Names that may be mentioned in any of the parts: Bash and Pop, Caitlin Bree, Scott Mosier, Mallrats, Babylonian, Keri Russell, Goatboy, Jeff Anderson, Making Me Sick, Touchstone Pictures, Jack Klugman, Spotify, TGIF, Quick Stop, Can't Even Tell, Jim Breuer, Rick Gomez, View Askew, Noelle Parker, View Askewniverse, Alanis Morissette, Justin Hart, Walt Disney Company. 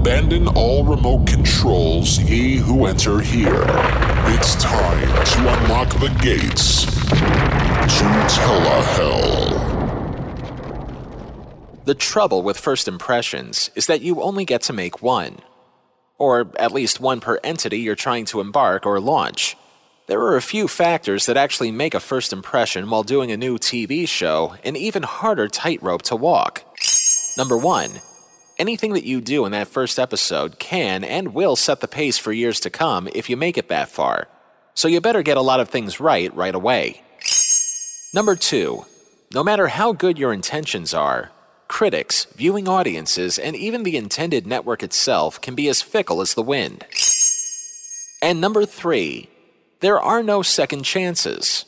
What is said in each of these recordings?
Abandon all remote controls, ye who enter here. It's time to unlock the gates to Telehell. The trouble with first impressions is that you only get to make one. Or at least one per entity you're trying to embark or launch. There are a few factors that actually make a first impression while doing a new TV show an even harder tightrope to walk. Number 1. Anything that you do in that first episode can and will set the pace for years to come if you make it that far, so you better get a lot of things right away. Number 2. No matter how good your intentions are, critics, viewing audiences, and even the intended network itself can be as fickle as the wind. And number 3. There are no second chances.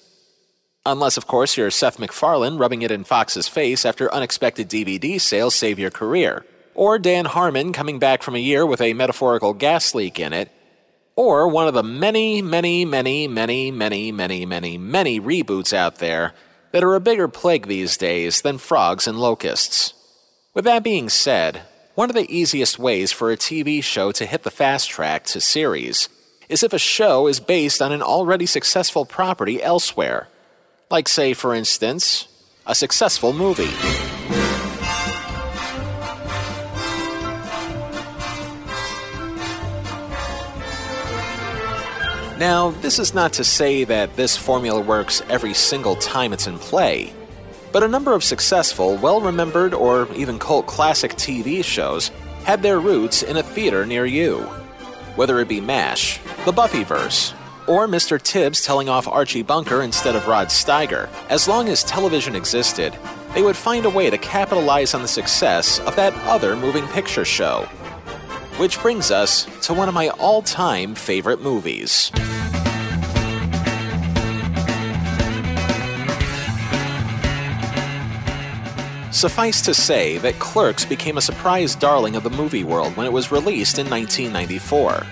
Unless, of course, you're Seth MacFarlane rubbing it in Fox's face after unexpected DVD sales save your career, or Dan Harmon coming back from a year with a metaphorical gas leak in it, or one of the many reboots out there that are a bigger plague these days than frogs and locusts. With that being said, one of the easiest ways for a TV show to hit the fast track to series is if a show is based on an already successful property elsewhere. Like, say, for instance, a successful movie. Now, this is not to say that this formula works every single time it's in play, but a number of successful, well-remembered, or even cult classic TV shows had their roots in a theater near you. Whether it be MASH, the Buffyverse, or Mr. Tibbs telling off Archie Bunker instead of Rod Steiger, as long as television existed, they would find a way to capitalize on the success of that other moving picture show. Which brings us to one of my all-time favorite movies. Suffice to say that Clerks became a surprise darling of the movie world when it was released in 1994.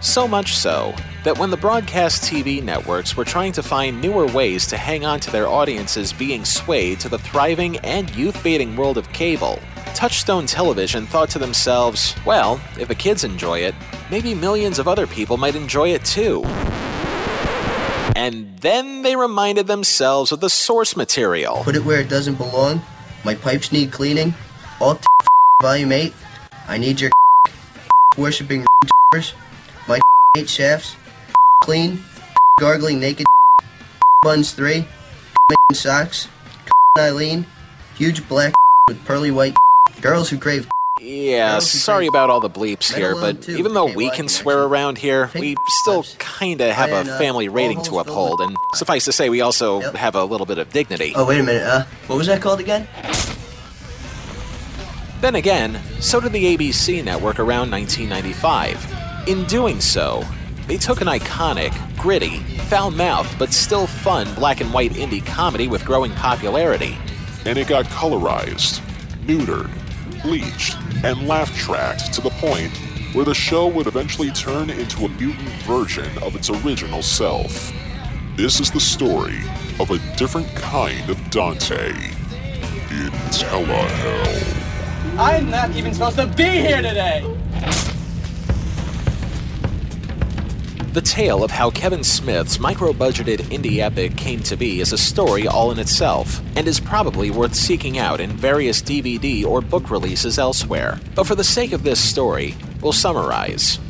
So much so that when the broadcast TV networks were trying to find newer ways to hang on to their audiences being swayed to the thriving and youth-baiting world of cable, Touchstone Television thought to themselves, well, if the kids enjoy it, maybe millions of other people might enjoy it too. And then they reminded themselves of the source material. Put it where it doesn't belong. My pipes need cleaning. Alt volume 8. I need your worshipping my 8 shafts. Clean. Gargling naked. Buns 3. Making socks. Eileen. Huge black with pearly white. Girls who crave. Yeah, sorry about all the bleeps here, but even though we can swear around here, we still kinda have a family rating to uphold, and suffice to say we also have a little bit of dignity. Oh, wait a minute, what was that called again? Then again, so did the ABC network around 1995. In doing so, they took an iconic, gritty, foul-mouthed, but still fun black and white indie comedy with growing popularity. And it got colorized, neutered, bleached, and laugh-tracked to the point where the show would eventually turn into a mutant version of its original self. This is the story of a different kind of Dante in Telehell. I'm not even supposed to be here today! The tale of how Kevin Smith's micro-budgeted indie epic came to be is a story all in itself, and is probably worth seeking out in various DVD or book releases elsewhere. But for the sake of this story, we'll summarize.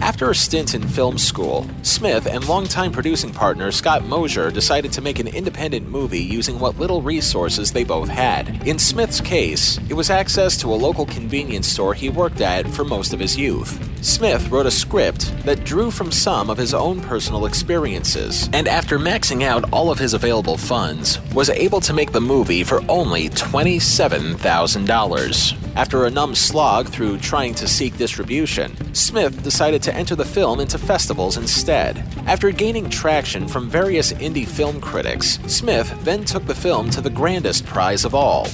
After a stint in film school, Smith and longtime producing partner Scott Mosier decided to make an independent movie using what little resources they both had. In Smith's case, it was access to a local convenience store he worked at for most of his youth. Smith wrote a script that drew from some of his own personal experiences, and after maxing out all of his available funds, was able to make the movie for only $27,000. After a numb slog through trying to seek distribution, Smith decided to enter the film into festivals instead. After gaining traction from various indie film critics, Smith then took the film to the grandest prize of all,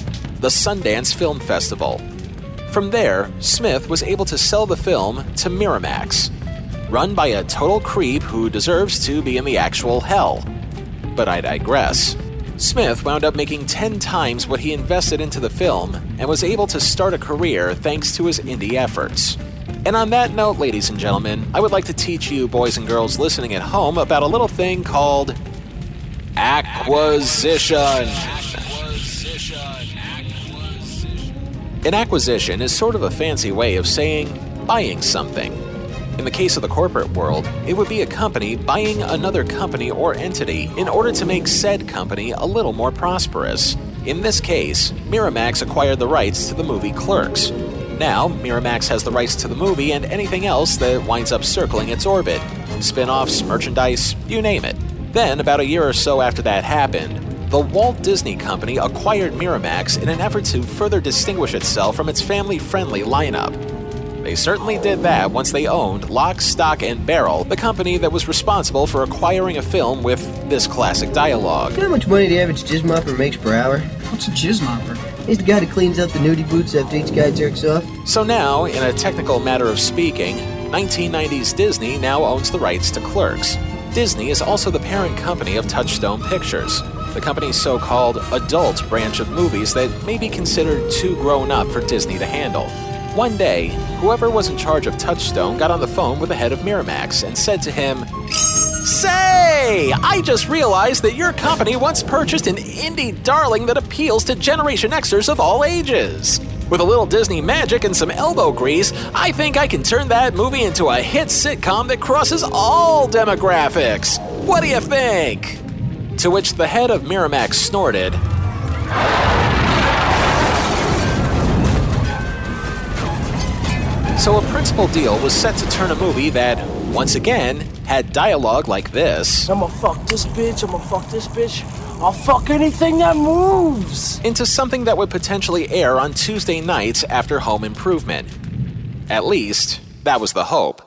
the Sundance Film Festival. From there, Smith was able to sell the film to Miramax, run by a total creep who deserves to be in the actual hell. But I digress. Smith wound up making 10 times what he invested into the film and was able to start a career thanks to his indie efforts. And on that note, ladies and gentlemen, I would like to teach you boys and girls listening at home about a little thing called acquisition. An acquisition is sort of a fancy way of saying buying something. In the case of the corporate world, it would be a company buying another company or entity in order to make said company a little more prosperous. In this case, Miramax acquired the rights to the movie Clerks. Now, Miramax has the rights to the movie and anything else that winds up circling its orbit. Spin-offs, merchandise, you name it. Then, about a year or so after that happened, the Walt Disney Company acquired Miramax in an effort to further distinguish itself from its family-friendly lineup. They certainly did that once they owned Lock, Stock, and Barrel, the company that was responsible for acquiring a film with this classic dialogue. How much money the average jizz mopper makes per hour? What's a jizz mopper? He's the guy that cleans up the nudie boots after each guy jerks off. So now, in a technical matter of speaking, 1990s Disney now owns the rights to Clerks. Disney is also the parent company of Touchstone Pictures, the company's so-called adult branch of movies that may be considered too grown up for Disney to handle. One day, whoever was in charge of Touchstone got on the phone with the head of Miramax and said to him, "Say, I just realized that your company once purchased an indie darling that appeals to Generation Xers of all ages. With a little Disney magic and some elbow grease, I think I can turn that movie into a hit sitcom that crosses all demographics. What do you think?" To which the head of Miramax snorted, so a principal deal was set to turn a movie that, once again, had dialogue like this. I'ma fuck this bitch, I'ma fuck this bitch. I'll fuck anything that moves. Into something that would potentially air on Tuesday nights after Home Improvement. At least, that was the hope.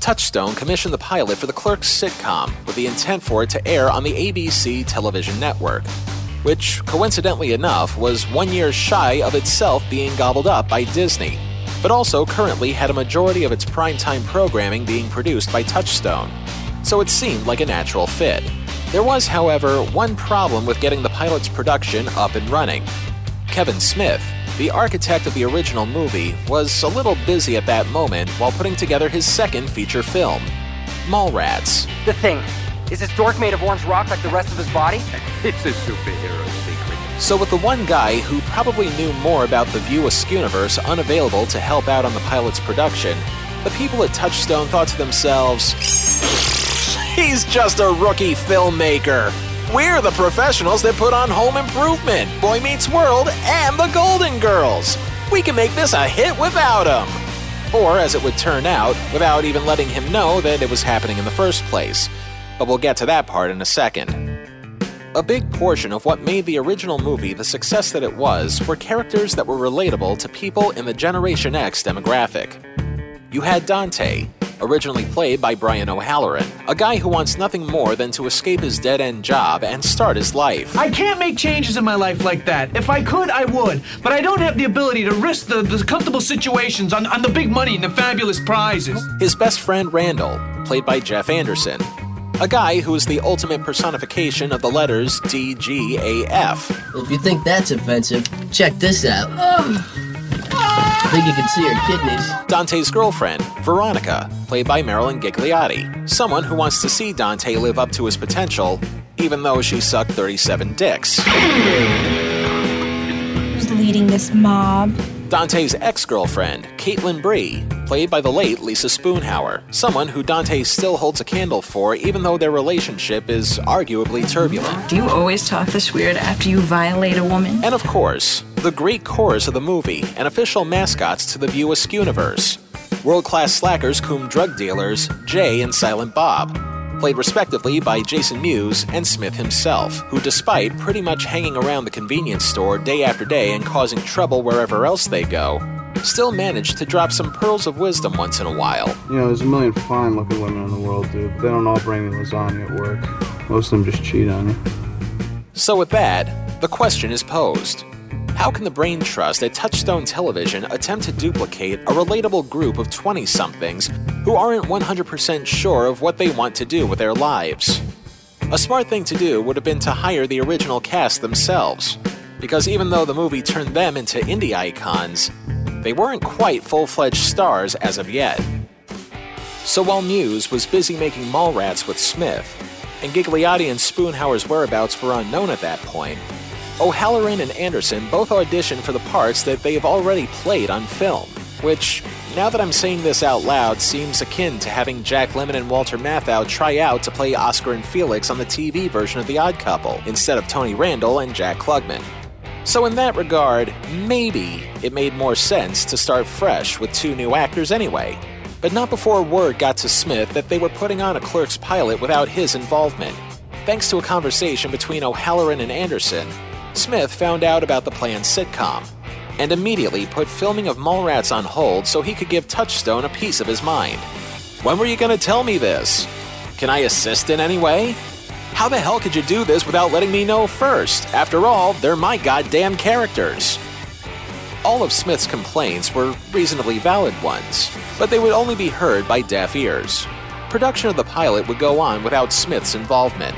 Touchstone commissioned the pilot for the Clerks sitcom with the intent for it to air on the ABC television network, which, coincidentally enough, was 1 year shy of itself being gobbled up by Disney, but also currently had a majority of its primetime programming being produced by Touchstone, so it seemed like a natural fit. There was, however, one problem with getting the pilot's production up and running. Kevin Smith, the architect of the original movie, was a little busy at that moment while putting together his second feature film, Mallrats. The Thing. Is this dork made of orange rock like the rest of his body? It's a superhero secret. So with the one guy who probably knew more about the View Askewniverse unavailable to help out on the pilot's production, the people at Touchstone thought to themselves, "He's just a rookie filmmaker. We're the professionals that put on Home Improvement, Boy Meets World, and The Golden Girls. We can make this a hit without him." Or, as it would turn out, without even letting him know that it was happening in the first place. But we'll get to that part in a second. A big portion of what made the original movie the success that it was were characters that were relatable to people in the Generation X demographic. You had Dante, originally played by Brian O'Halloran, a guy who wants nothing more than to escape his dead-end job and start his life. I can't make changes in my life like that. If I could, I would. But I don't have the ability to risk the comfortable situations on the big money and the fabulous prizes. His best friend Randall, played by Jeff Anderson, a guy who is the ultimate personification of the letters DGAF. If you think that's offensive, check this out. I think you can see her kidneys. Dante's girlfriend, Veronica, played by Marilyn Gigliotti, someone who wants to see Dante live up to his potential, even though she sucked 37 dicks. Who's leading this mob? Dante's ex-girlfriend, Caitlin Bree, played by the late Lisa Spoonhauer, someone who Dante still holds a candle for even though their relationship is arguably turbulent. Do you always talk this weird after you violate a woman? And of course, the great chorus of the movie and official mascots to the View Askewniverse. World-class slackers cum drug dealers Jay and Silent Bob, played respectively by Jason Mewes and Smith himself, who despite pretty much hanging around the convenience store day after day and causing trouble wherever else they go, still managed to drop some pearls of wisdom once in a while. You know, there's a million fine-looking women in the world, dude, but they don't all bring me lasagna at work. Most of them just cheat on you. So with that, the question is posed. How can the brain trust at Touchstone Television attempt to duplicate a relatable group of 20-somethings who aren't 100% sure of what they want to do with their lives? A smart thing to do would have been to hire the original cast themselves, because even though the movie turned them into indie icons, they weren't quite full-fledged stars as of yet. So while Mewes was busy making Mallrats with Smith, and Gigliotti and Spoonhauer's whereabouts were unknown at that point, O'Halloran and Anderson both auditioned for the parts that they have already played on film, which, now that I'm saying this out loud, seems akin to having Jack Lemmon and Walter Matthau try out to play Oscar and Felix on the TV version of The Odd Couple, instead of Tony Randall and Jack Klugman. So in that regard, maybe it made more sense to start fresh with two new actors anyway. But not before word got to Smith that they were putting on a Clerks pilot without his involvement. Thanks to a conversation between O'Halloran and Anderson, Smith found out about the planned sitcom, and immediately put filming of Mallrats on hold so he could give Touchstone a piece of his mind. When were you gonna tell me this? Can I assist in any way? How the hell could you do this without letting me know first? After all, they're my goddamn characters. All of Smith's complaints were reasonably valid ones, but they would only be heard by deaf ears. Production of the pilot would go on without Smith's involvement.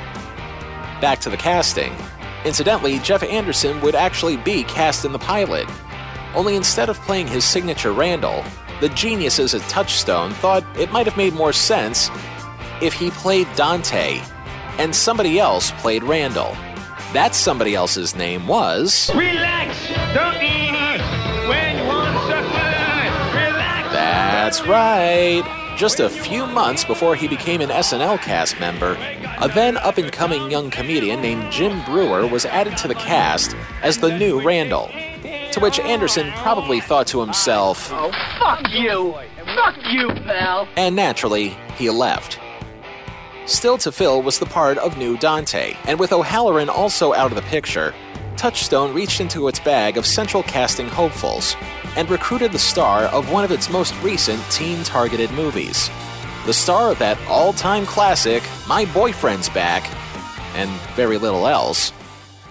Back to the casting. Incidentally, Jeff Anderson would actually be cast in the pilot. Only instead of playing his signature Randall, the geniuses at Touchstone thought it might have made more sense if he played Dante and somebody else played Randall. That somebody else's name was... Relax! Don't eat! When you want to suffer, relax! That's right! Just a few months before he became an SNL cast member, a then up-and-coming young comedian named Jim Breuer was added to the cast as the new Randall. To which Anderson probably thought to himself, "Oh, fuck you! Fuck you, pal!" And naturally, he left. Still to fill was the part of new Dante, and with O'Halloran also out of the picture, Touchstone reached into its bag of central casting hopefuls and recruited the star of one of its most recent teen-targeted movies, the star of that all-time classic, My Boyfriend's Back, and very little else,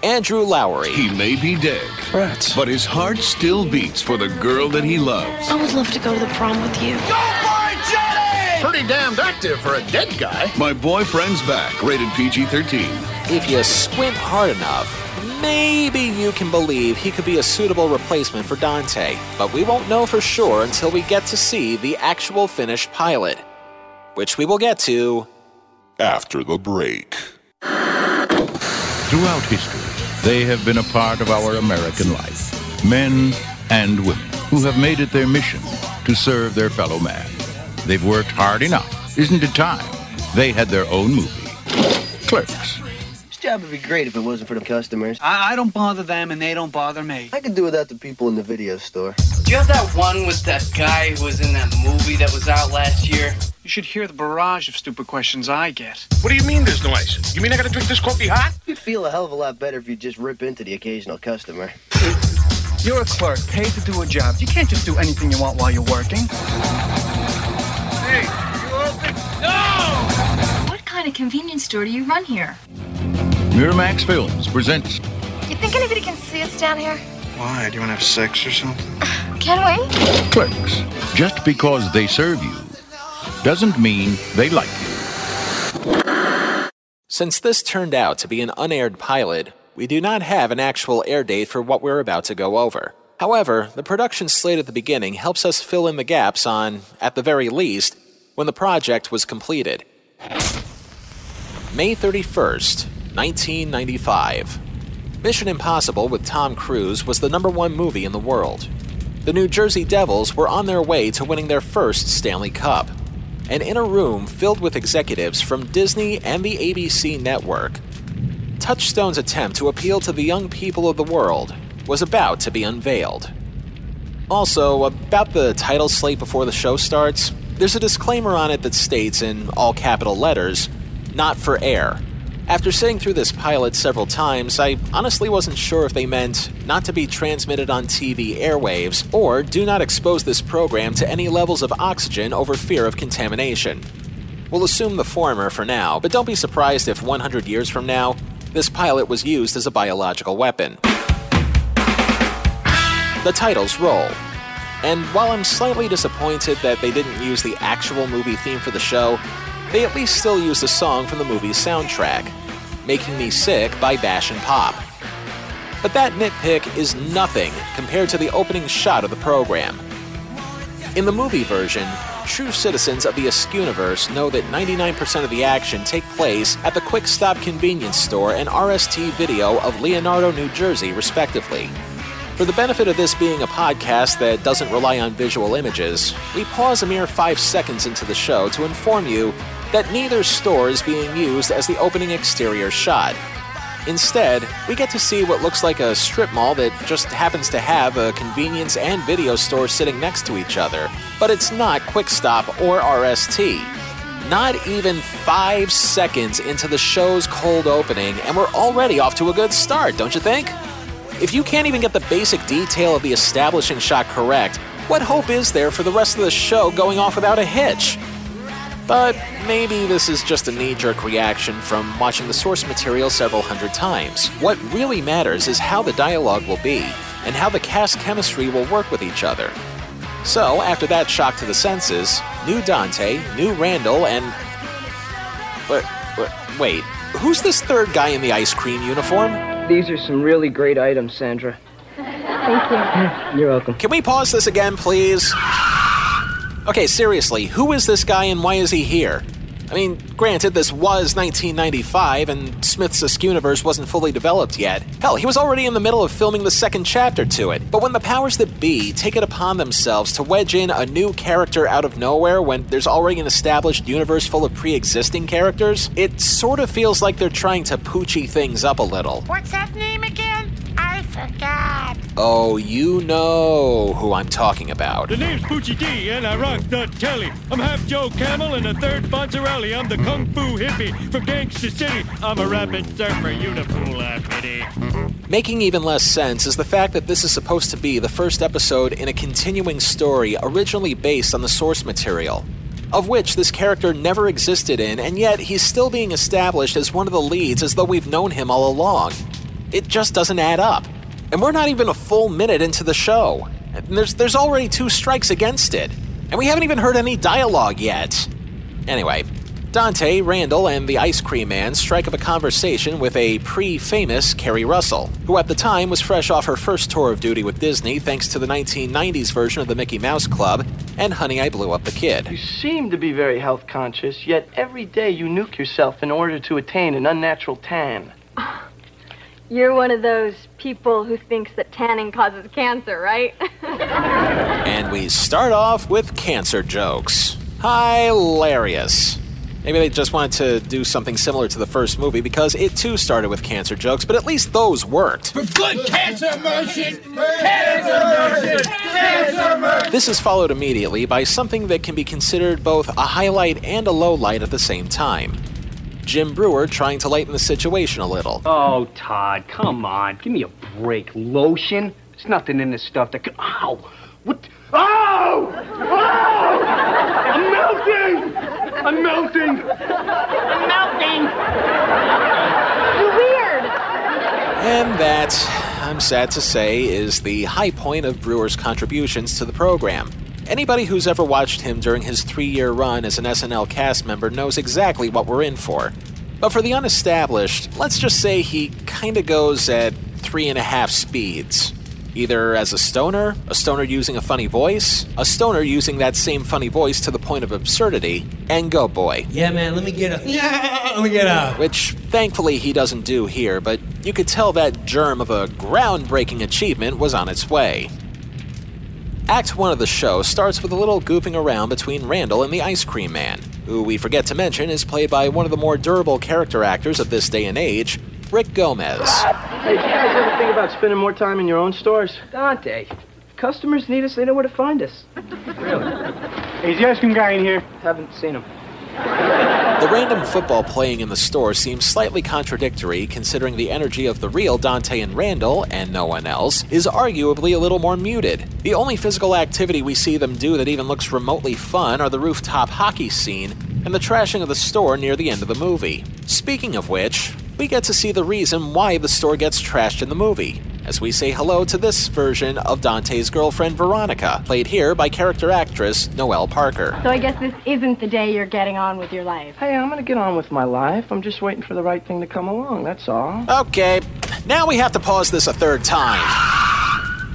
Andrew Lowery. He may be dead, Brett, but his heart still beats for the girl that he loves. I would love to go to the prom with you. Go for it, Johnny! Pretty damned active for a dead guy. My Boyfriend's Back, rated PG-13. If you squint hard enough, maybe you can believe he could be a suitable replacement for Dante, but we won't know for sure until we get to see the actual finished pilot, which we will get to after the break. Throughout history, they have been a part of our American life, men and women who have made it their mission to serve their fellow man. They've worked hard enough. Isn't it time they had their own movie? Clerks. This job would be great if it wasn't for the customers. I don't bother them and they don't bother me. I could do without the people in the video store. Do you have that one with that guy who was in that movie that was out last year? You should hear the barrage of stupid questions I get. What do you mean there's no ice? You mean I gotta drink this coffee hot? You'd feel a hell of a lot better if you just rip into the occasional customer. You're a clerk, paid to do a job. You can't just do anything you want while you're working. Hey, you open? No! What kind of convenience store do you run here? Miramax Films presents... You think anybody can see us down here? Why? Do you want to have sex or something? Can we? Clerks. Just because they serve you doesn't mean they like you. Since this turned out to be an unaired pilot, we do not have an actual air date for what we're about to go over. However, the production slate at the beginning helps us fill in the gaps on, at the very least, when the project was completed. May 31st. 1995. Mission Impossible with Tom Cruise was the #1 movie in the world. The New Jersey Devils were on their way to winning their first Stanley Cup. And in a room filled with executives from Disney and the ABC network, Touchstone's attempt to appeal to the young people of the world was about to be unveiled. Also, about the title slate before the show starts, there's a disclaimer on it that states in all capital letters, "Not for air." After sitting through this pilot several times, I honestly wasn't sure if they meant not to be transmitted on TV airwaves or do not expose this program to any levels of oxygen over fear of contamination. We'll assume the former for now, but don't be surprised if 100 years from now, this pilot was used as a biological weapon. The titles roll. And while I'm slightly disappointed that they didn't use the actual movie theme for the show, they at least still used a song from the movie's soundtrack. Making Me Sick by Bash and Pop. But that nitpick is nothing compared to the opening shot of the program. In the movie version, true citizens of the Askewniverse know that 99% of the action take place at the Quick Stop convenience store and RST Video of Leonardo, New Jersey, respectively. For the benefit of this being a podcast that doesn't rely on visual images, we pause a mere 5 seconds into the show to inform you that neither store is being used as the opening exterior shot. Instead, we get to see what looks like a strip mall that just happens to have a convenience and video store sitting next to each other, but it's not Quick Stop or RST. Not even 5 seconds into the show's cold opening, and we're already off to a good start, don't you think? If you can't even get the basic detail of the establishing shot correct, what hope is there for the rest of the show going off without a hitch? But maybe this is just a knee-jerk reaction from watching the source material several hundred times. What really matters is how the dialogue will be, and how the cast chemistry will work with each other. So, after that shock to the senses, new Dante, new Randall, and... Wait, who's this third guy in the ice cream uniform? These are some really great items, Sandra. Thank you. You're welcome. Can we pause this again, please? Okay, seriously, who is this guy and why is he here? I mean, granted, this was 1995 and Smith's Askewniverse wasn't fully developed yet. Hell, he was already in the middle of filming the second chapter to it. But when the powers that be take it upon themselves to wedge in a new character out of nowhere when there's already an established universe full of pre-existing characters, it sort of feels like they're trying to poochie things up a little. What's that name again? I forgot. Oh, you know who I'm talking about. The name's Poochie D, and I rock the telly. I'm half Joe Camel and a third Bonzarelli. I'm the Kung Fu Hippie from Gangsta City. I'm a rapid surfer, you the fool I pity. Making even less sense is the fact that this is supposed to be the first episode in a continuing story originally based on the source material, of which this character never existed in, and yet he's still being established as one of the leads as though we've known him all along. It just doesn't add up. And we're not even a full minute into the show. And there's already 2 strikes against it. And we haven't even heard any dialogue yet. Anyway, Dante, Randall, and the Ice Cream Man strike up a conversation with a pre-famous Keri Russell, who at the time was fresh off her first tour of duty with Disney thanks to the 1990s version of the Mickey Mouse Club and Honey, I Blew Up the Kid. You seem to be very health conscious, yet every day you nuke yourself in order to attain an unnatural tan. You're one of those people who thinks that tanning causes cancer, right? And we start off with cancer jokes. Hilarious. Maybe they just wanted to do something similar to the first movie because it too started with cancer jokes, but at least those worked. For good cancer merchant! Cancer merchant! Cancer merchant! This is followed immediately by something that can be considered both a highlight and a lowlight at the same time. Jim Breuer trying to lighten the situation a little. Oh, Todd, come on. Give me a break. Lotion? There's nothing in this stuff that could... Ow! What? Ow! Ow! I'm melting! I'm melting! I'm melting! You're weird! And that, I'm sad to say, is the high point of Brewer's contributions to the program. Anybody who's ever watched him during his 3-year run as an SNL cast member knows exactly what we're in for. But for the unestablished, let's just say he kinda goes at 3.5 speeds. Either as a stoner using a funny voice, a stoner using that same funny voice to the point of absurdity, and go boy. Yeah, man, let me get up. Yeah, let me get up. Which, thankfully, he doesn't do here, but you could tell that germ of a groundbreaking achievement was on its way. Act 1 of the show starts with a little goofing around between Randall and the Ice Cream Man, who we forget to mention is played by one of the more durable character actors of this day and age, Rick Gomez. Hey, did you guys ever think about spending more time in your own stores? Dante, customers need us, they know where to find us. Really? Hey, is the ice cream guy in here? Haven't seen him. The random football playing in the store seems slightly contradictory considering the energy of the real Dante and Randall, and no one else, is arguably a little more muted. The only physical activity we see them do that even looks remotely fun are the rooftop hockey scene and the trashing of the store near the end of the movie. Speaking of which, we get to see the reason why the store gets trashed in the movie, as we say hello to this version of Dante's girlfriend Veronica, played here by character actress Noelle Parker. So I guess this isn't the day you're getting on with your life. Hey, I'm gonna get on with my life. I'm just waiting for the right thing to come along, that's all. Okay, now we have to pause this a third time.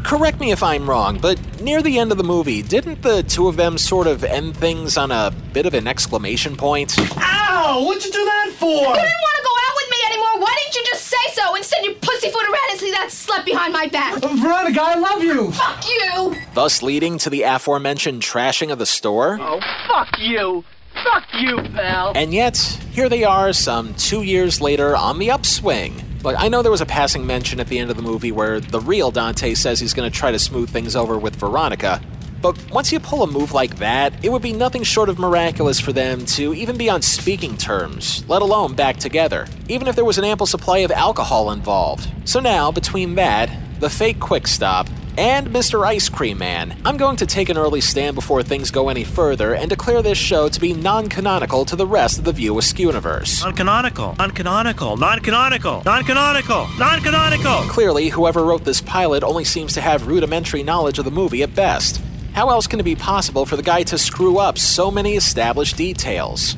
Correct me if I'm wrong, but near the end of the movie, didn't the two of them sort of end things on a bit of an exclamation point? Ow! What'd you do that for? You didn't want to go out with me anymore! Why didn't you just say so? Instead, you pussyfoot around and see that slut behind my back! Veronica, I love you! Fuck you! Thus leading to the aforementioned trashing of the store. Oh, fuck you! Fuck you, pal! And yet, here they are some 2 years later on the upswing. Look, I know there was a passing mention at the end of the movie where the real Dante says he's going to try to smooth things over with Veronica, but once you pull a move like that, it would be nothing short of miraculous for them to even be on speaking terms, let alone back together, even if there was an ample supply of alcohol involved. So now, between that, the fake Quick Stop, and Mr. Ice Cream Man, I'm going to take an early stand before things go any further and declare this show to be non-canonical to the rest of the View Askewniverse. Non-canonical, non-canonical, non-canonical, non-canonical, non-canonical! Clearly, whoever wrote this pilot only seems to have rudimentary knowledge of the movie at best. How else can it be possible for the guy to screw up so many established details?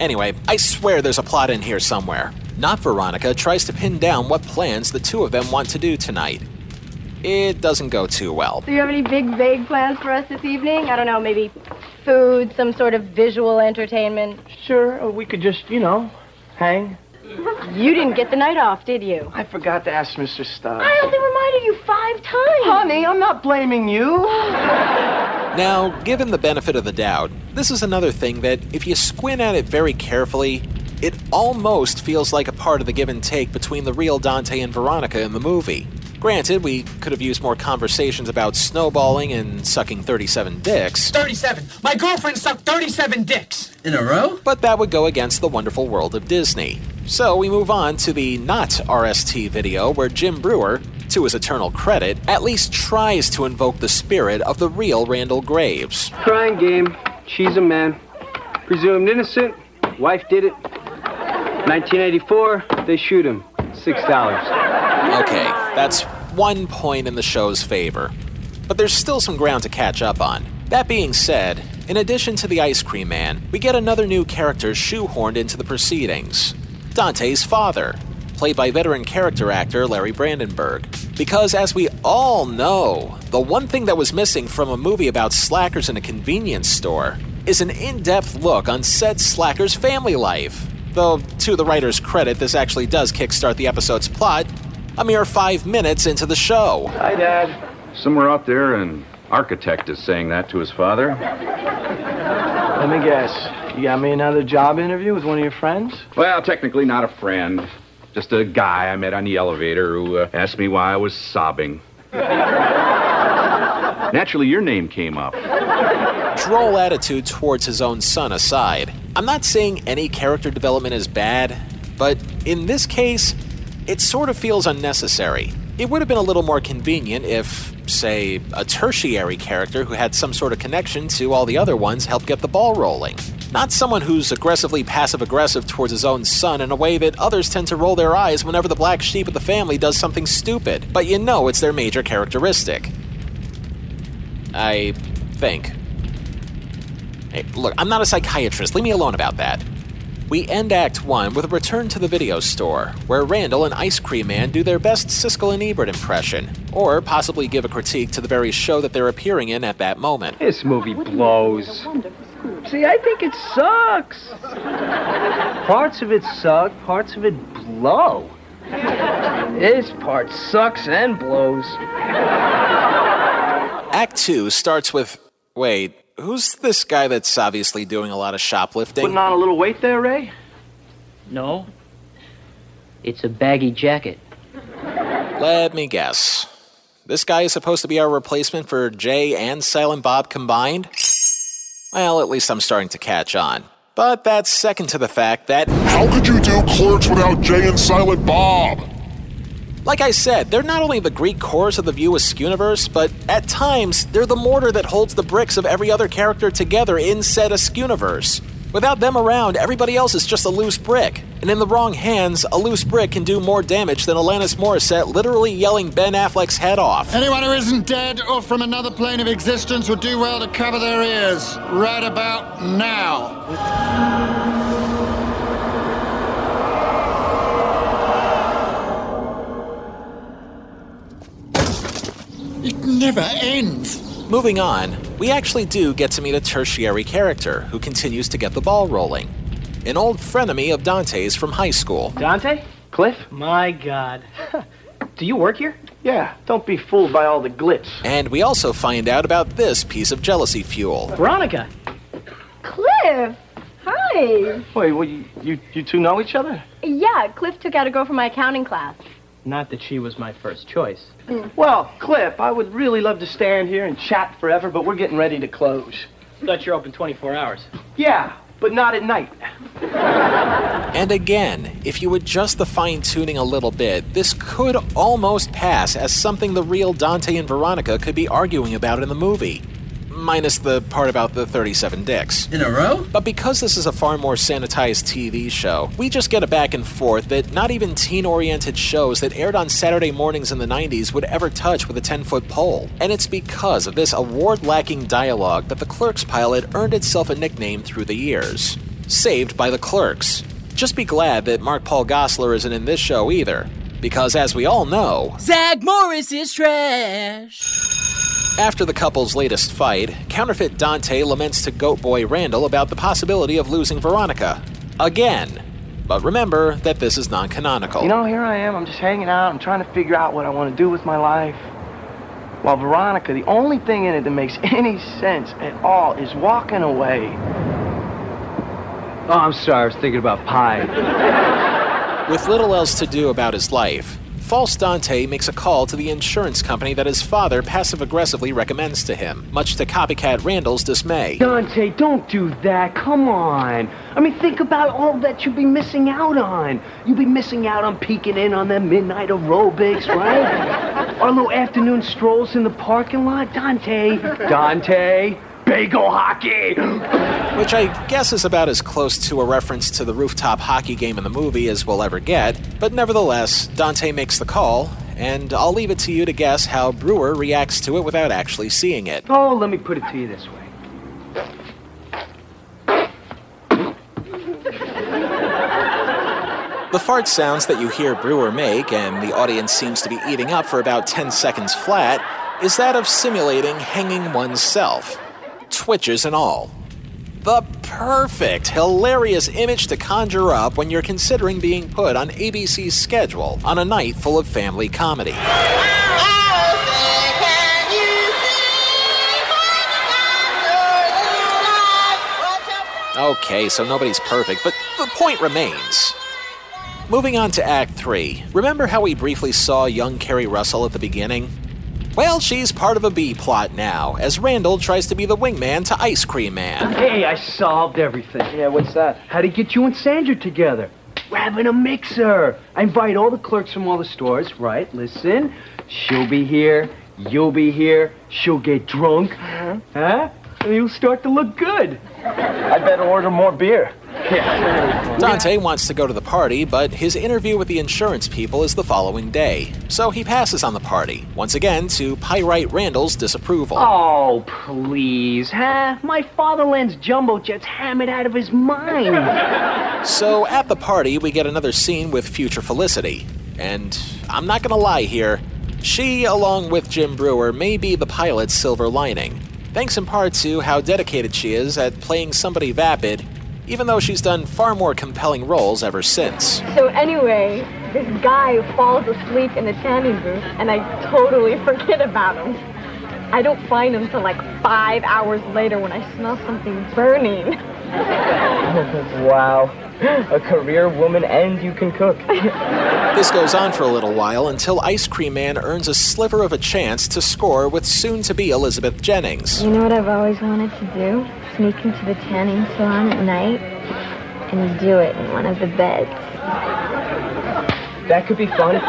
Anyway, I swear there's a plot in here somewhere. Not Veronica tries to pin down what plans the two of them want to do tonight. It doesn't go too well. Do you have any big, vague plans for us this evening? I don't know, maybe food, some sort of visual entertainment? Sure, we could just, you know, hang. You didn't get the night off, did you? I forgot to ask Mr. Stubbs. I only reminded you 5 times. Honey, I'm not blaming you. Now, given the benefit of the doubt, this is another thing that, if you squint at it very carefully, it almost feels like a part of the give and take between the real Dante and Veronica in the movie. Granted, we could have used more conversations about snowballing and sucking 37 dicks. 37! My girlfriend sucked 37 dicks! In a row? But that would go against the wonderful world of Disney. So we move on to the not RST video, where Jim Breuer, to his eternal credit, at least tries to invoke the spirit of the real Randall Graves. Crying game. She's a man. Presumed innocent. Wife did it. 1984, they shoot him. $6. Okay, that's one point in the show's favor. But there's still some ground to catch up on. That being said, in addition to the Ice Cream Man, we get another new character shoehorned into the proceedings. Dante's father, played by veteran character actor Larry Brandenburg. Because as we all know, the one thing that was missing from a movie about slackers in a convenience store is an in-depth look on said slacker's family life. Though, to the writer's credit, this actually does kickstart the episode's plot, a mere 5 minutes into the show. Hi, Dad. Somewhere out there, an architect is saying that to his father. Let me guess. You got me another job interview with one of your friends? Well, technically not a friend. Just a guy I met on the elevator who asked me why I was sobbing. Naturally, your name came up. Droll attitude towards his own son aside, I'm not saying any character development is bad, but in this case, it sort of feels unnecessary. It would have been a little more convenient if, say, a tertiary character who had some sort of connection to all the other ones helped get the ball rolling. Not someone who's aggressively passive-aggressive towards his own son in a way that others tend to roll their eyes whenever the black sheep of the family does something stupid, but you know it's their major characteristic. I think. Hey, look, I'm not a psychiatrist. Leave me alone about that. We end Act 1 with a return to the video store, where Randall and Ice Cream Man do their best Siskel and Ebert impression, or possibly give a critique to the very show that they're appearing in at that moment. This movie blows. See, I think it sucks. Parts of it suck, parts of it blow. This part sucks and blows. Act 2 starts with, wait, who's this guy that's obviously doing a lot of shoplifting? Putting on a little weight there, Ray? No. It's a baggy jacket. Let me guess. This guy is supposed to be our replacement for Jay and Silent Bob combined? Well, at least I'm starting to catch on. But that's second to the fact that... How could you do Clerks without Jay and Silent Bob? Like I said, they're not only the Greek chorus of the View Askewniverse, but at times, they're the mortar that holds the bricks of every other character together in said Askewniverse. Without them around, everybody else is just a loose brick. And in the wrong hands, a loose brick can do more damage than Alanis Morissette literally yelling Ben Affleck's head off. Anyone who isn't dead or from another plane of existence would do well to cover their ears right about now. It never ends. Moving on, we actually do get to meet a tertiary character who continues to get the ball rolling. An old frenemy of Dante's from high school. Dante? Cliff? My God. Do you work here? Yeah, don't be fooled by all the glitz. And we also find out about this piece of jealousy fuel. Veronica! Cliff! Hi! Wait, well, you two know each other? Yeah, Cliff took out a girl from my accounting class. Not that she was my first choice. Well, Cliff, I would really love to stand here and chat forever, but we're getting ready to close. But you're open 24 hours. Yeah, but not at night. And again, if you adjust the fine-tuning a little bit, this could almost pass as something the real Dante and Veronica could be arguing about in the movie. Minus the part about the 37 dicks. In a row? But because this is a far more sanitized TV show, we just get a back and forth that not even teen-oriented shows that aired on Saturday mornings in the 90s would ever touch with a 10-foot pole. And it's because of this award-lacking dialogue that the Clerks pilot earned itself a nickname through the years. Saved by the Clerks. Just be glad that Mark-Paul Gosselaar isn't in this show either. Because as we all know... Zach Morris is trash! After the couple's latest fight, counterfeit Dante laments to Goat Boy Randall about the possibility of losing Veronica. Again. But remember that this is non-canonical. You know, here I am, I'm just hanging out, I'm trying to figure out what I want to do with my life. While Veronica, the only thing in it that makes any sense at all is walking away. Oh, I'm sorry, I was thinking about pie. With little else to do about his life, false Dante makes a call to the insurance company that his father passive-aggressively recommends to him, much to copycat Randall's dismay. Dante, don't do that. Come on. I mean, think about all that you'd be missing out on. You'd be missing out on peeking in on that midnight aerobics, right? Our little afternoon strolls in the parking lot. Dante. Dante. Bagel hockey! Which I guess is about as close to a reference to the rooftop hockey game in the movie as we'll ever get, but nevertheless, Dante makes the call, and I'll leave it to you to guess how Breuer reacts to it without actually seeing it. Oh, let me put it to you this way. The fart sounds that you hear Breuer make, and the audience seems to be eating up for about 10 seconds flat, is that of simulating hanging oneself. Twitches and all. The perfect, hilarious image to conjure up when you're considering being put on ABC's schedule on a night full of family comedy. Okay, so nobody's perfect, but the point remains. Moving on to Act 3. Remember how we briefly saw young Keri Russell at the beginning? Well, she's part of a B-plot now, as Randall tries to be the wingman to Ice Cream Man. Hey, I solved everything. Yeah, what's that? How to get you and Sandra together. We're having a mixer. I invite all the clerks from all the stores, right? Listen, she'll be here, you'll be here, she'll get drunk, huh? And you'll start to look good. I'd better order more beer. Yeah. Dante wants to go to the party, but his interview with the insurance people is the following day. So he passes on the party, once again to Pyrite Randall's disapproval. Oh, please, huh? My fatherland's jumbo jet's hammered out of his mind. So at the party, we get another scene with future Felicity. And I'm not gonna lie here, she, along with Jim Breuer, may be the pilot's silver lining. Thanks in part to how dedicated she is at playing somebody vapid, even though she's done far more compelling roles ever since. So anyway, this guy falls asleep in the tanning booth, and I totally forget about him. I don't find him till like 5 hours later when I smell something burning. Wow. A career woman and you can cook. This goes on for a little while until Ice Cream Man earns a sliver of a chance to score with soon-to-be Elizabeth Jennings. You know what I've always wanted to do? Sneak into the tanning salon at night and do it in one of the beds. That could be fun.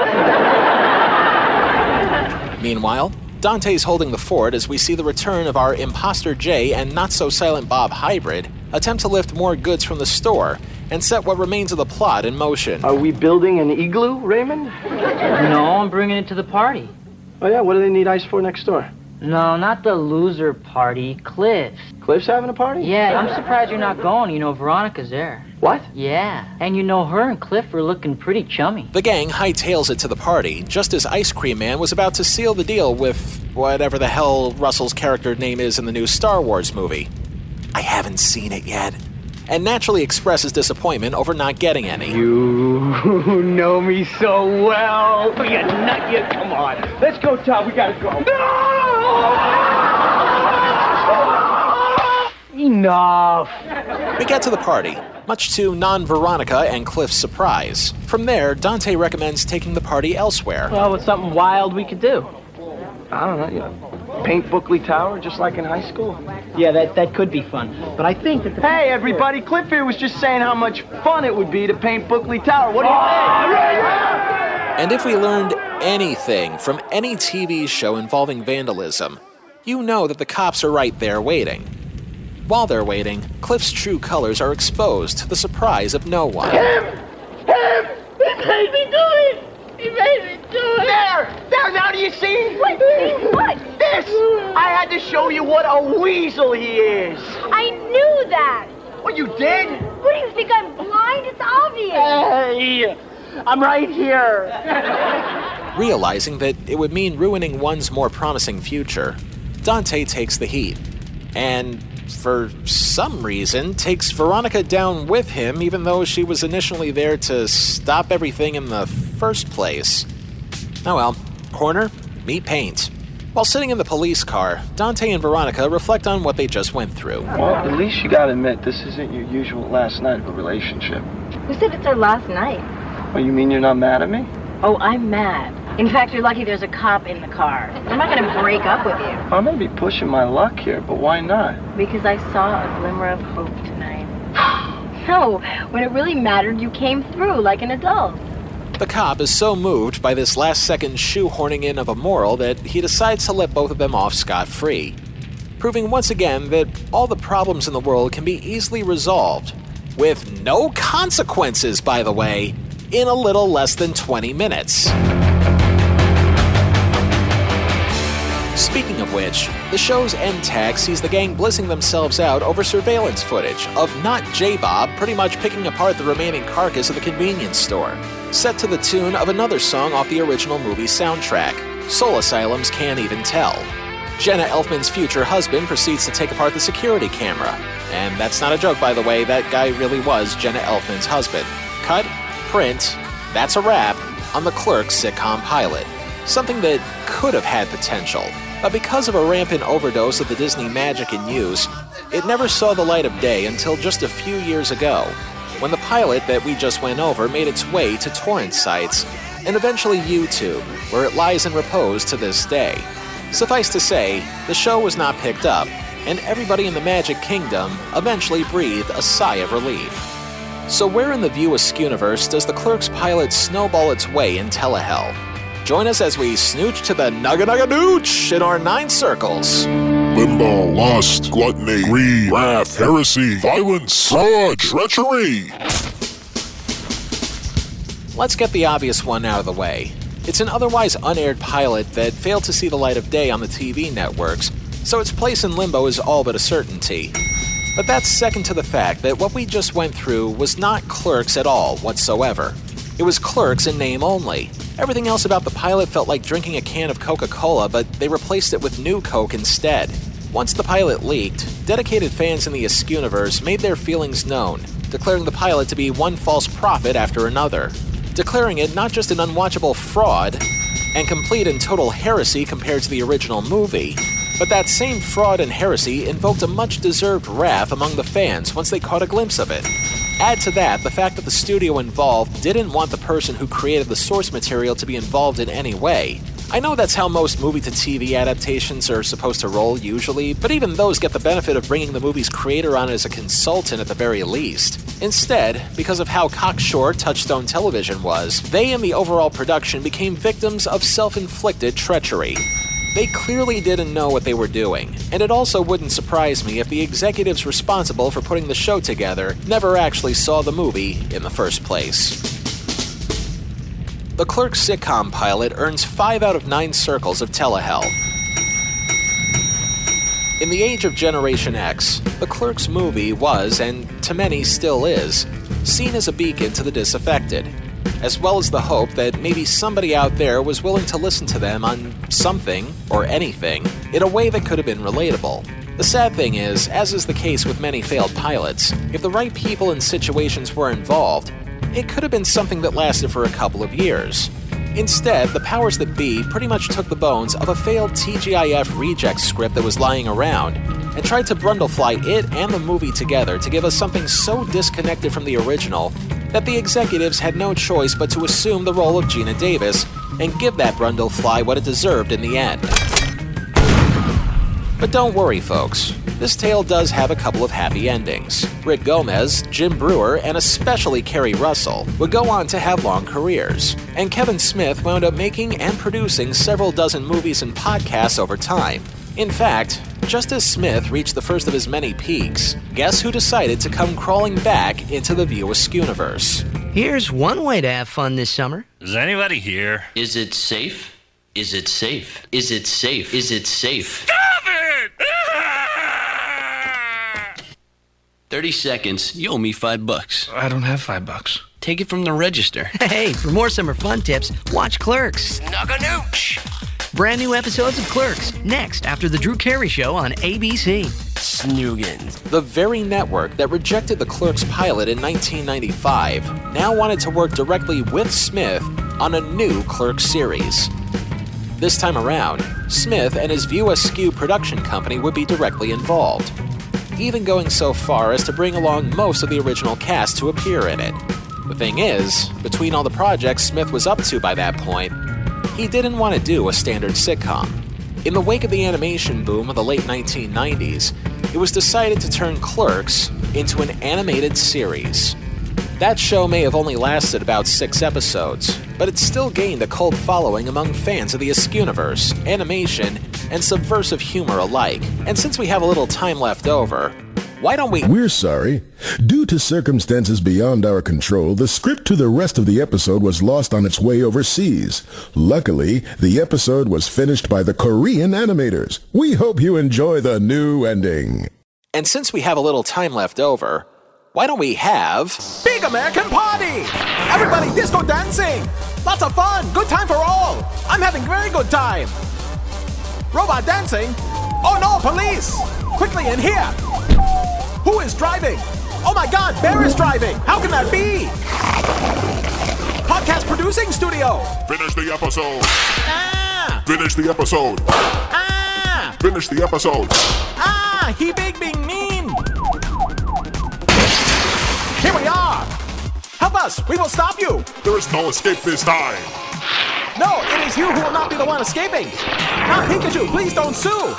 Meanwhile, Dante's holding the fort as we see the return of our Imposter Jay and Not-So-Silent Bob hybrid, attempt to lift more goods from the store, and set what remains of the plot in motion. Are we building an igloo, Raymond? No, I'm bringing it to the party. Oh, yeah? What do they need ice for next door? No, not the loser party. Cliff's. Cliff's having a party? Yeah, I'm surprised you're not going. You know, Veronica's there. What? Yeah, and you know, her and Cliff were looking pretty chummy. The gang hightails it to the party, just as Ice Cream Man was about to seal the deal with whatever the hell Russell's character name is in the new Star Wars movie. I haven't seen it yet. And naturally expresses disappointment over not getting any. You know me so well. You nut, you. Come on. Let's go, Todd. We gotta go. No! Enough. We get to the party, much to non-Veronica and Cliff's surprise. From there, Dante recommends taking the party elsewhere. Well, with something wild we could do. I don't know, you know, paint Bookley Tower just like in high school. Yeah, that could be fun. But I think that the... Hey, everybody, Cliff here was just saying how much fun it would be to paint Bookley Tower. What do you think? Yeah! And if we learned anything from any TV show involving vandalism, you know that the cops are right there waiting. While they're waiting, Cliff's true colors are exposed to the surprise of no one. Him! Him! He made me do it! He made me do it! There, now do you see? What? What? This! I had to show you what a weasel he is! I knew that! Well, you did? What, do you think I'm blind? It's obvious! Hey, I'm right here! Realizing that it would mean ruining one's more promising future, Dante takes the heat. And, for some reason, takes Veronica down with him, even though she was initially there to stop everything in the first place. Oh well, corner, meet paint. While sitting in the police car, Dante and Veronica reflect on what they just went through. Well, at least you gotta admit, this isn't your usual last night of a relationship. Who said it's our last night? Well, you mean you're not mad at me? Oh, I'm mad. In fact, you're lucky there's a cop in the car. I'm not going to break up with you. I may be pushing my luck here, but why not? Because I saw a glimmer of hope tonight. No, when it really mattered, you came through like an adult. The cop is so moved by this last-second shoehorning in of a moral that he decides to let both of them off scot-free, proving once again that all the problems in the world can be easily resolved, with no consequences, by the way, in a little less than 20 minutes. Speaking of which, the show's end tag sees the gang blissing themselves out over surveillance footage of not J-Bob pretty much picking apart the remaining carcass of the convenience store, set to the tune of another song off the original movie soundtrack, Soul Asylum's Can't Even Tell. Jenna Elfman's future husband proceeds to take apart the security camera. And that's not a joke, by the way, that guy really was Jenna Elfman's husband. Cut, print, that's a wrap on the Clerks sitcom pilot. Something that could have had potential, but because of a rampant overdose of the Disney magic in use, it never saw the light of day until just a few years ago, when the pilot that we just went over made its way to torrent sites, and eventually YouTube, where it lies in repose to this day. Suffice to say, the show was not picked up, and everybody in the Magic Kingdom eventually breathed a sigh of relief. So where in the View Askewniverse does the Clerks pilot snowball its way in Telehell? Join us as we snooch to the nugga-nugga-nooch in our 9 circles. Limbo, lust, gluttony, greed, wrath, heresy, violence, fraud, treachery. Let's get the obvious one out of the way. It's an otherwise unaired pilot that failed to see the light of day on the TV networks, so its place in limbo is all but a certainty. But that's second to the fact that what we just went through was not Clerks at all whatsoever. It was Clerks in name only. Everything else about the pilot felt like drinking a can of Coca-Cola, but they replaced it with new Coke instead. Once the pilot leaked, dedicated fans in the Askewniverse made their feelings known, declaring the pilot to be one false prophet after another, declaring it not just an unwatchable fraud and complete and total heresy compared to the original movie, but that same fraud and heresy invoked a much-deserved wrath among the fans once they caught a glimpse of it. Add to that the fact that the studio involved didn't want the person who created the source material to be involved in any way. I know that's how most movie-to-TV adaptations are supposed to roll usually, but even those get the benefit of bringing the movie's creator on as a consultant at the very least. Instead, because of how cocksure Touchstone Television was, they and the overall production became victims of self-inflicted treachery. They clearly didn't know what they were doing, and it also wouldn't surprise me if the executives responsible for putting the show together never actually saw the movie in the first place. The Clerks sitcom pilot earns 5 out of 9 circles of telehealth. In the age of Generation X, the Clerks movie was, and to many still is, seen as a beacon to the disaffected, as well as the hope that maybe somebody out there was willing to listen to them on something, or anything, in a way that could have been relatable. The sad thing is, as is the case with many failed pilots, if the right people and situations were involved, it could have been something that lasted for a couple of years. Instead, the powers that be pretty much took the bones of a failed TGIF reject script that was lying around and tried to brundlefly it and the movie together to give us something so disconnected from the original that the executives had no choice but to assume the role of Gina Davis and give that brundlefly what it deserved in the end. But don't worry, folks. This tale does have a couple of happy endings. Rick Gomez, Jim Breuer, and especially Keri Russell would go on to have long careers, and Kevin Smith wound up making and producing several dozen movies and podcasts over time. In fact, just as Smith reached the first of his many peaks, guess who decided to come crawling back into the View Askewniverse? Here's one way to have fun this summer. Is anybody here? Is it safe? Is it safe? Is it safe? Is it safe? Stop it! 30 seconds. You owe me $5. I don't have $5. Take it from the register. Hey, for more summer fun tips, watch Clerks. Snug-a-nooch. Brand new episodes of Clerks next after The Drew Carey Show on ABC. Snoogans. The very network that rejected the Clerks pilot in 1995 now wanted to work directly with Smith on a new Clerks series. This time around, Smith and his View Askew production company would be directly involved, even going so far as to bring along most of the original cast to appear in it. The thing is, between all the projects Smith was up to by that point, he didn't want to do a standard sitcom. In the wake of the animation boom of the late 1990s, it was decided to turn Clerks into an animated series. That show may have only lasted about 6 episodes, but it still gained a cult following among fans of the Askewniverse, animation, and subversive humor alike. And since we have a little time left over, why don't we... We're sorry. Due to circumstances beyond our control, the script to the rest of the episode was lost on its way overseas. Luckily, the episode was finished by the Korean animators. We hope you enjoy the new ending. And since we have a little time left over, why don't we have... Big American Party! Everybody disco dancing! Lots of fun! Good time for all! I'm having very good time! Robot dancing? Oh no, police! Quickly in here! Who is driving? Oh my god, Bear is driving! How can that be? Podcast producing studio! Finish the episode! Ah! Finish the episode! Ah! Finish the episode! Ah! He big being mean! Here we are! Help us! We will stop you! There is no escape this time! No, it is you who will not be the one escaping! Not Pikachu! Please don't sue!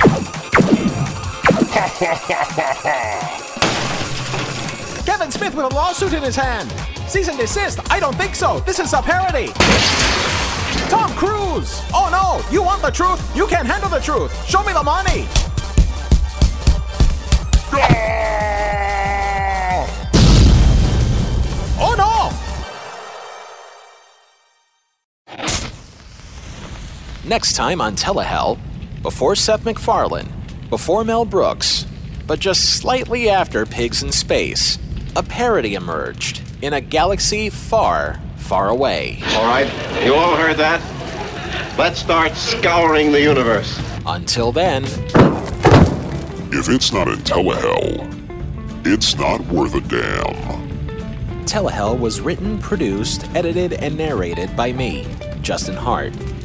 Kevin Smith with a lawsuit in his hand! Cease and desist! I don't think so! This is a parody! Tom Cruise! Oh no! You want the truth? You can't handle the truth! Show me the money! Oh no! Next time on Telehell, before Seth MacFarlane, before Mel Brooks, but just slightly after Pigs in Space, a parody emerged in a galaxy far, far away. All right, you all heard that? Let's start scouring the universe. Until then... If it's not in Telehell, it's not worth a damn. Telehell was written, produced, edited, and narrated by me, Justin Hart.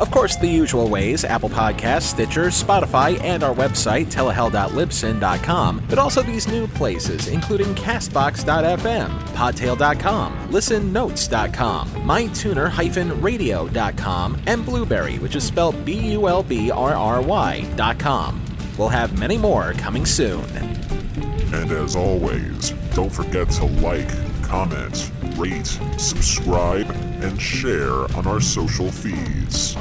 Of course, the usual ways: Apple Podcasts, Stitcher, Spotify, and our website, telehell.libsyn.com, but also these new places, including castbox.fm, podtail.com, listennotes.com, mytuner-radio.com, and Blueberry, which is spelled BULBRRY.com. We'll have many more coming soon. And as always, don't forget to like, comment, rate, subscribe, and share on our social feeds.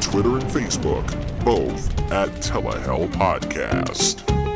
Twitter and Facebook, both at Telehell Podcast.